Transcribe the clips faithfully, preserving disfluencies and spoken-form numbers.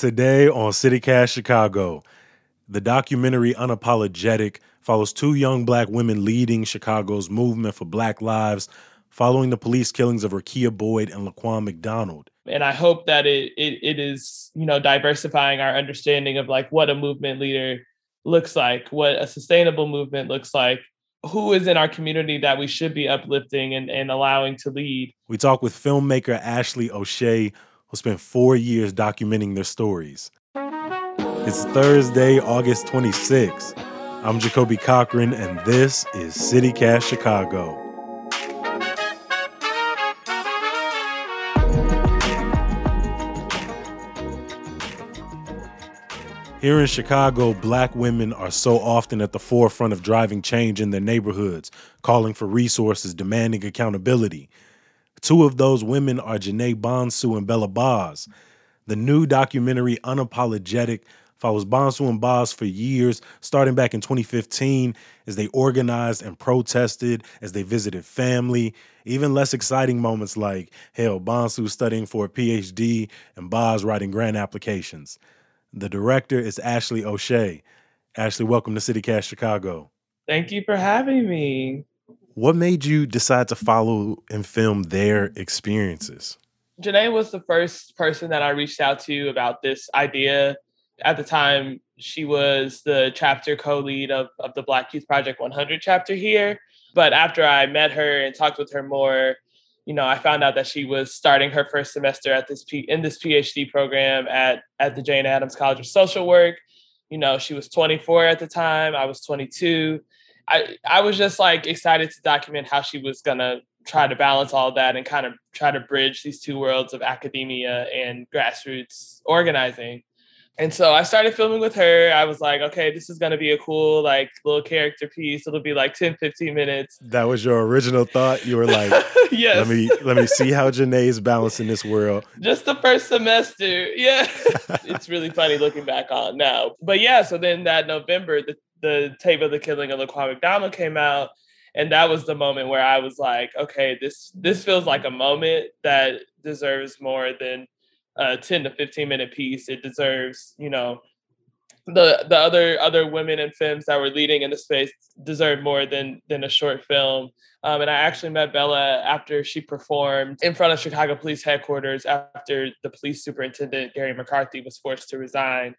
Today on CityCast Chicago, the documentary Unapologetic follows two young black women leading Chicago's movement for black lives following the police killings of Rekia Boyd and Laquan McDonald. And I hope that it, it it is, you know, diversifying our understanding of like what a movement leader looks like, what a sustainable movement looks like, who is in our community that we should be uplifting and, and allowing to lead. We talk with filmmaker Ashley O'Shea, who spent four years documenting their stories. It's Thursday, August twenty-sixth. I'm Jacoby Cochran, and this is CityCast Chicago. Here in Chicago, black women are so often at the forefront of driving change in their neighborhoods, calling for resources, demanding accountability. Two of those women are Janae Bonsu and Bella Bahhs. The new documentary, Unapologetic, follows Bonsu and Bahhs for years, starting back in twenty fifteen, as they organized and protested, as they visited family, even less exciting moments like, hell, Bonsu studying for a P H D and Bahhs writing grant applications. The director is Ashley O'Shea. Ashley, welcome to CityCast Chicago. Thank you for having me. What made you decide to follow and film their experiences? Janae was the first person that I reached out to about this idea. At the time, she was the chapter co-lead of, of the Black Youth Project one hundred chapter here. But after I met her and talked with her more, you know, I found out that she was starting her first semester at this P- in this PhD program at, at the Jane Addams College of Social Work. You know, she was twenty-four at the time. I was twenty-two. I, I was just like excited to document how she was going to try to balance all that and kind of try to bridge these two worlds of academia and grassroots organizing. And so I started filming with her. I was like, okay, this is going to be a cool, like, little character piece. It'll be like ten, fifteen minutes. That was your original thought? You were like, yes. Let me, let me see how Janae's balancing this world. Just the first semester. Yeah. It's really funny looking back on now. But yeah, so then that November, the the tape of the killing of Laquan McDonald came out. And that was the moment where I was like, okay, this, this feels like a moment that deserves more than a ten to fifteen minute piece. It deserves, you know, the, the other, other women and femmes that were leading in the space deserve more than, than a short film. Um, and I actually met Bella after she performed in front of Chicago Police Headquarters after the police superintendent, Gary McCarthy, was forced to resign.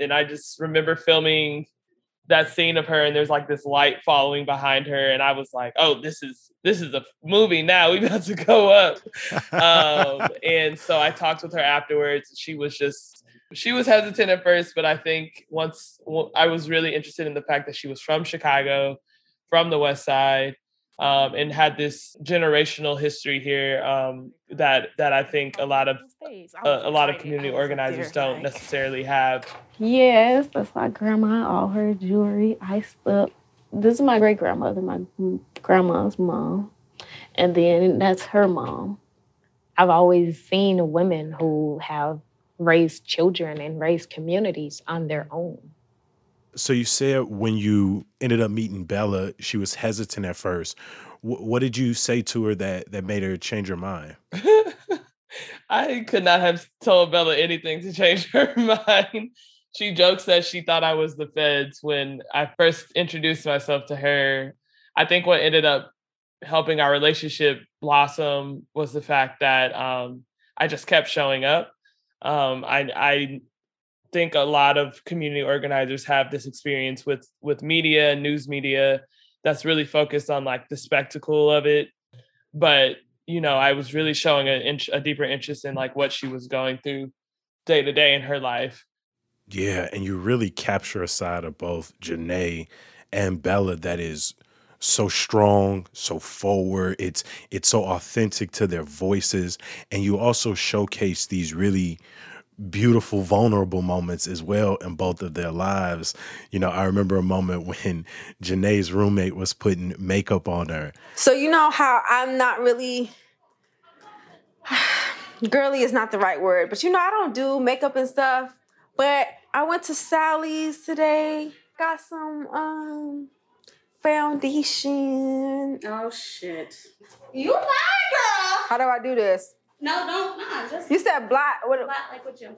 And I just remember filming that scene of her, and there's like this light following behind her. And I was like, oh, this is, this is a movie now. We about to go up. um, and so I talked with her afterwards. She was just, she was hesitant at first, but I think once well, I was really interested in the fact that she was from Chicago, from the West Side, um, and had this generational history here um, that, that I think a lot of, a, a lot of community organizers don't necessarily have. Yes, that's my grandma, all her jewelry iced up. This is my great-grandmother, my grandma's mom. And then that's her mom. I've always seen women who have raised children and raised communities on their own. So you said when you ended up meeting Bella, she was hesitant at first. W- what did you say to her that, that made her change her mind? I could not have told Bella anything to change her mind. She jokes that she thought I was the feds when I first introduced myself to her. I think what ended up helping our relationship blossom was the fact that um, I just kept showing up. Um, I, I think a lot of community organizers have this experience with, with media, news media, that's really focused on like the spectacle of it. But, you know, I was really showing a, a deeper interest in like what she was going through day to day in her life. Yeah, and you really capture a side of both Janae and Bella that is so strong, so forward. It's it's so authentic to their voices. And you also showcase these really beautiful, vulnerable moments as well in both of their lives. You know, I remember a moment when Janae's roommate was putting makeup on her. So you know how I'm not really... girly is not the right word, but you know, I don't do makeup and stuff. But I went to Sally's today, got some um, foundation. Oh, shit. You lying, girl. How do I do this? No, don't, nah, just... You said blot. What? Blot, like with you.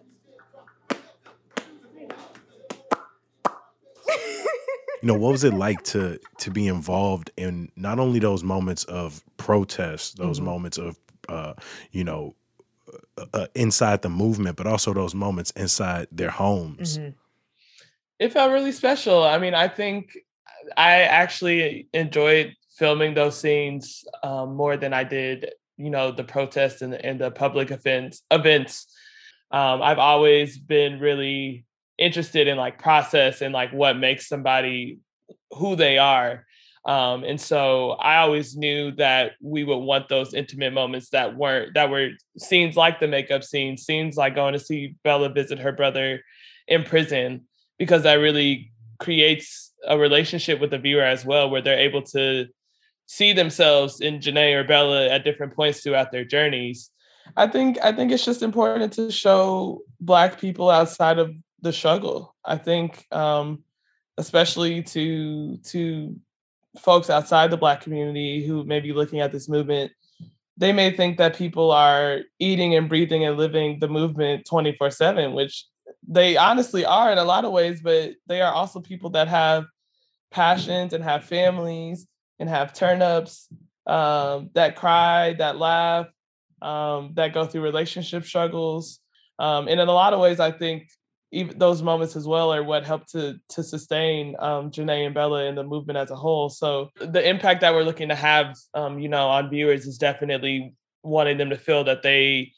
You know, what was it like to to be involved in not only those moments of protest, those mm-hmm. moments of, uh, you know, uh, inside the movement, but also those moments inside their homes? Mm-hmm. It felt really special. I mean, I think I actually enjoyed filming those scenes um, more than I did, you know, the protests and, and the public events. events. Um, I've always been really interested in like process and like what makes somebody who they are. Um, and so I always knew that we would want those intimate moments that weren't, that were scenes like the makeup scene, scenes like going to see Bella visit her brother in prison, because that really creates a relationship with the viewer as well, where they're able to see themselves in Janae or Bella at different points throughout their journeys. I think, I think it's just important to show Black people outside of the struggle. I think, um, especially to to folks outside the Black community who may be looking at this movement, they may think that people are eating and breathing and living the movement twenty-four seven, which they honestly are in a lot of ways, but they are also people that have passions and have families and have turn-ups, um, that cry, that laugh, um, that go through relationship struggles. Um, and in a lot of ways, I think even those moments as well are what helped to to sustain um, Janae and Bella and the movement as a whole. So the impact that we're looking to have, um, you know, on viewers is definitely wanting them to feel that they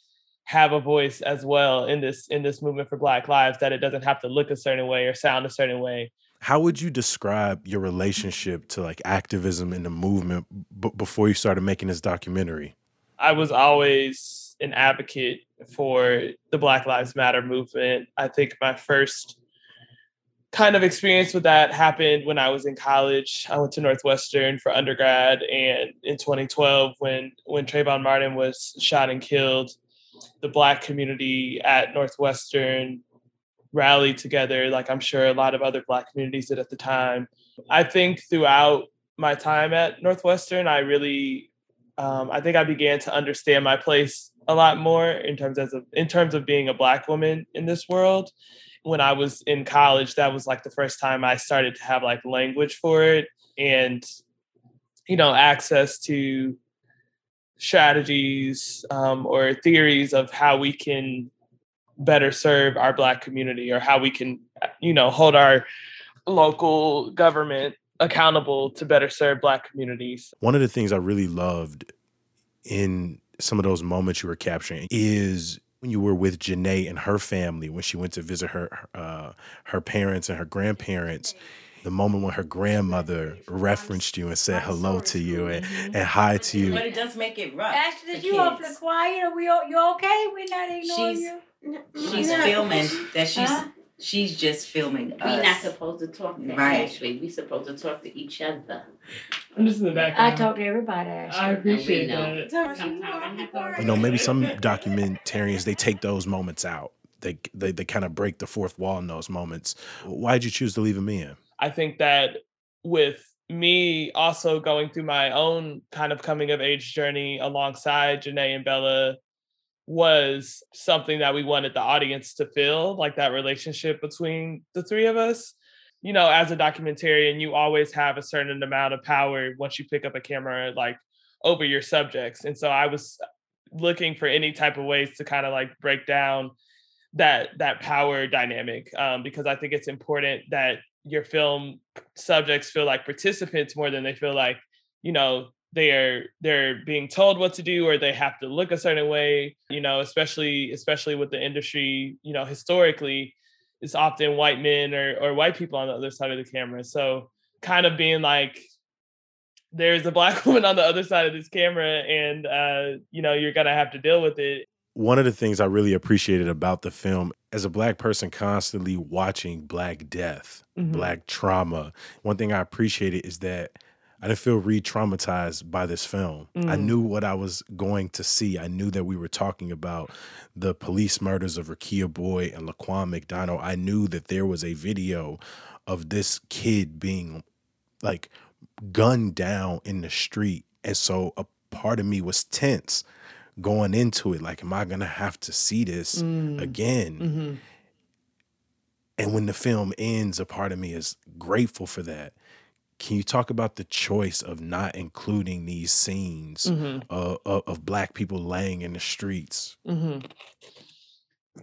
have a voice as well in this in this movement for Black lives, that it doesn't have to look a certain way or sound a certain way. How would you describe your relationship to like activism and the movement b- before you started making this documentary? I was always an advocate for the Black Lives Matter movement. I think my first kind of experience with that happened when I was in college. I went to Northwestern for undergrad, and in twenty twelve, when, when Trayvon Martin was shot and killed, the Black community at Northwestern rallied together, like I'm sure a lot of other Black communities did at the time. I think throughout my time at Northwestern, I really, um, I think I began to understand my place a lot more in terms as a, in terms of being a Black woman in this world. When I was in college, that was like the first time I started to have like language for it and, you know, access to strategies um, or theories of how we can better serve our Black community, or how we can, you know, hold our local government accountable to better serve Black communities. One of the things I really loved in some of those moments you were capturing is when you were with Janae and her family, when she went to visit her uh, her parents and her grandparents, the moment when her grandmother referenced you and said hello to you and, and hi to you. But it does make it rough. Ashley, did you off the quiet? Are we all, you okay? We're not ignoring she's, you? She's not, filming. That she's huh? She's just filming us. We're not supposed to talk to right. Ashley. We're supposed to talk to each other. I'm just in the background. I talk to everybody, Ashley. I appreciate that. Sometimes you know, maybe some documentarians, they take those moments out. They, they they kind of break the fourth wall in those moments. Why'd you choose to leave them in? I think that with me also going through my own kind of coming of age journey alongside Janae and Bella was something that we wanted the audience to feel, like that relationship between the three of us. You know, as a documentarian, you always have a certain amount of power once you pick up a camera, like over your subjects. And so I was looking for any type of ways to kind of like break down that that power dynamic, um, because I think it's important that your film subjects feel like participants more than they feel like, you know, they're they're being told what to do or they have to look a certain way, you know, especially especially with the industry, you know, historically, it's often white men or, or white people on the other side of the camera. So kind of being like, there's a Black woman on the other side of this camera and, uh, you know, you're going to have to deal with it. One of the things I really appreciated about the film, as a Black person constantly watching Black death, mm-hmm. Black trauma, one thing I appreciated is that I didn't feel re-traumatized by this film. Mm. I knew what I was going to see. I knew that we were talking about the police murders of Rekia Boyd and Laquan McDonald. I knew that there was a video of this kid being like gunned down in the street. And so a part of me was tense going into it. Like, am I going to have to see this mm. again? Mm-hmm. And when the film ends, a part of me is grateful for that. Can you talk about the choice of not including these scenes mm-hmm. of, of, of Black people laying in the streets? Mm-hmm.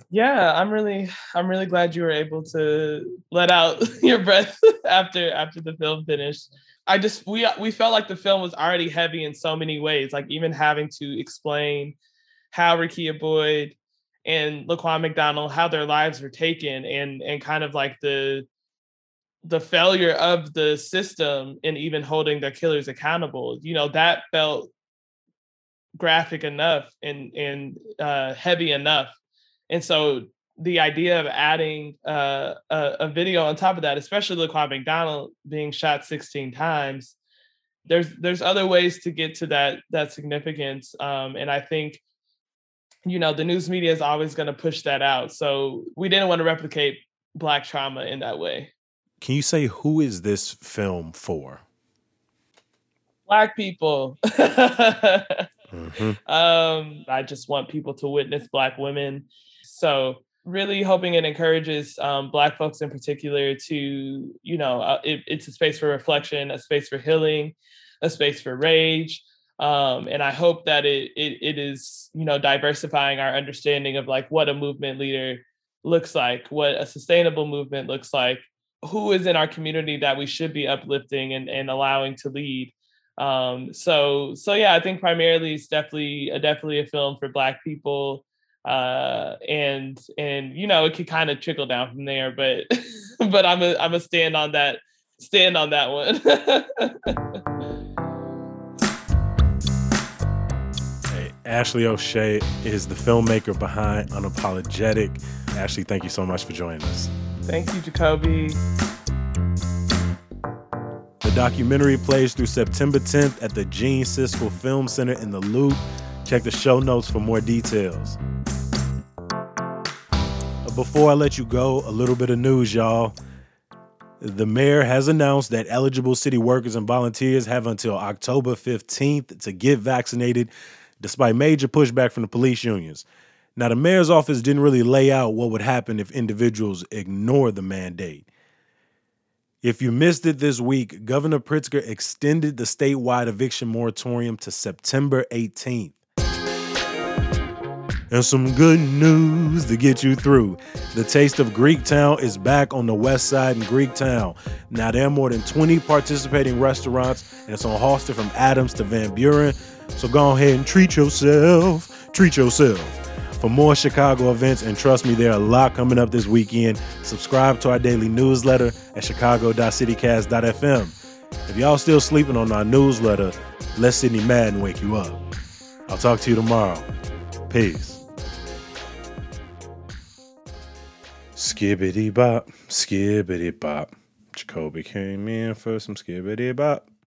Yeah, I'm really, I'm really glad you were able to let out your breath after after the film finished. I just we we felt like the film was already heavy in so many ways. Like even having to explain how Rekia Boyd and Laquan McDonald, how their lives were taken, and and kind of like the the failure of the system in even holding their killers accountable. You know, that felt graphic enough and and uh, heavy enough. And so the idea of adding uh, a, a video on top of that, especially Laquan McDonald being shot sixteen times, there's there's other ways to get to that that significance. Um, and I think, you know, the news media is always going to push that out. So we didn't want to replicate Black trauma in that way. Can you say who is this film for? Black people. mm-hmm. um, I just want people to witness Black women. So really hoping it encourages um, Black folks in particular to, you know, uh, it, it's a space for reflection, a space for healing, a space for rage. Um, and I hope that it, it it is, you know, diversifying our understanding of like what a movement leader looks like, what a sustainable movement looks like, who is in our community that we should be uplifting and, and allowing to lead. Um, so, so yeah, I think primarily it's definitely, a, definitely a film for Black people. Uh, and, and, you know, it could kind of trickle down from there, but, but I'm a, I'm a stand on that, stand on that one. Hey, Ashley O'Shea is the filmmaker behind Unapologetic. Ashley, thank you so much for joining us. Thank you, Jacoby. The documentary plays through September tenth at the Gene Siskel Film Center in the Loop. Check the show notes for more details. Before I let you go, a little bit of news, y'all. The mayor has announced that eligible city workers and volunteers have until October fifteenth to get vaccinated, despite major pushback from the police unions. Now, the mayor's office didn't really lay out what would happen if individuals ignore the mandate. If you missed it this week, Governor Pritzker extended the statewide eviction moratorium to September eighteenth. And some good news to get you through. The Taste of Greektown is back on the west side in Greektown. Now, there are more than twenty participating restaurants, and it's on Halsted from Adams to Van Buren. So go ahead and treat yourself. Treat yourself. For more Chicago events, and trust me, there are a lot coming up this weekend, subscribe to our daily newsletter at chicago dot citycast dot f m. If y'all still sleeping on our newsletter, let Sydney Madden wake you up. I'll talk to you tomorrow. Peace. Skibbity bop, skibbity bop. Jacoby came in for some skibbity bop.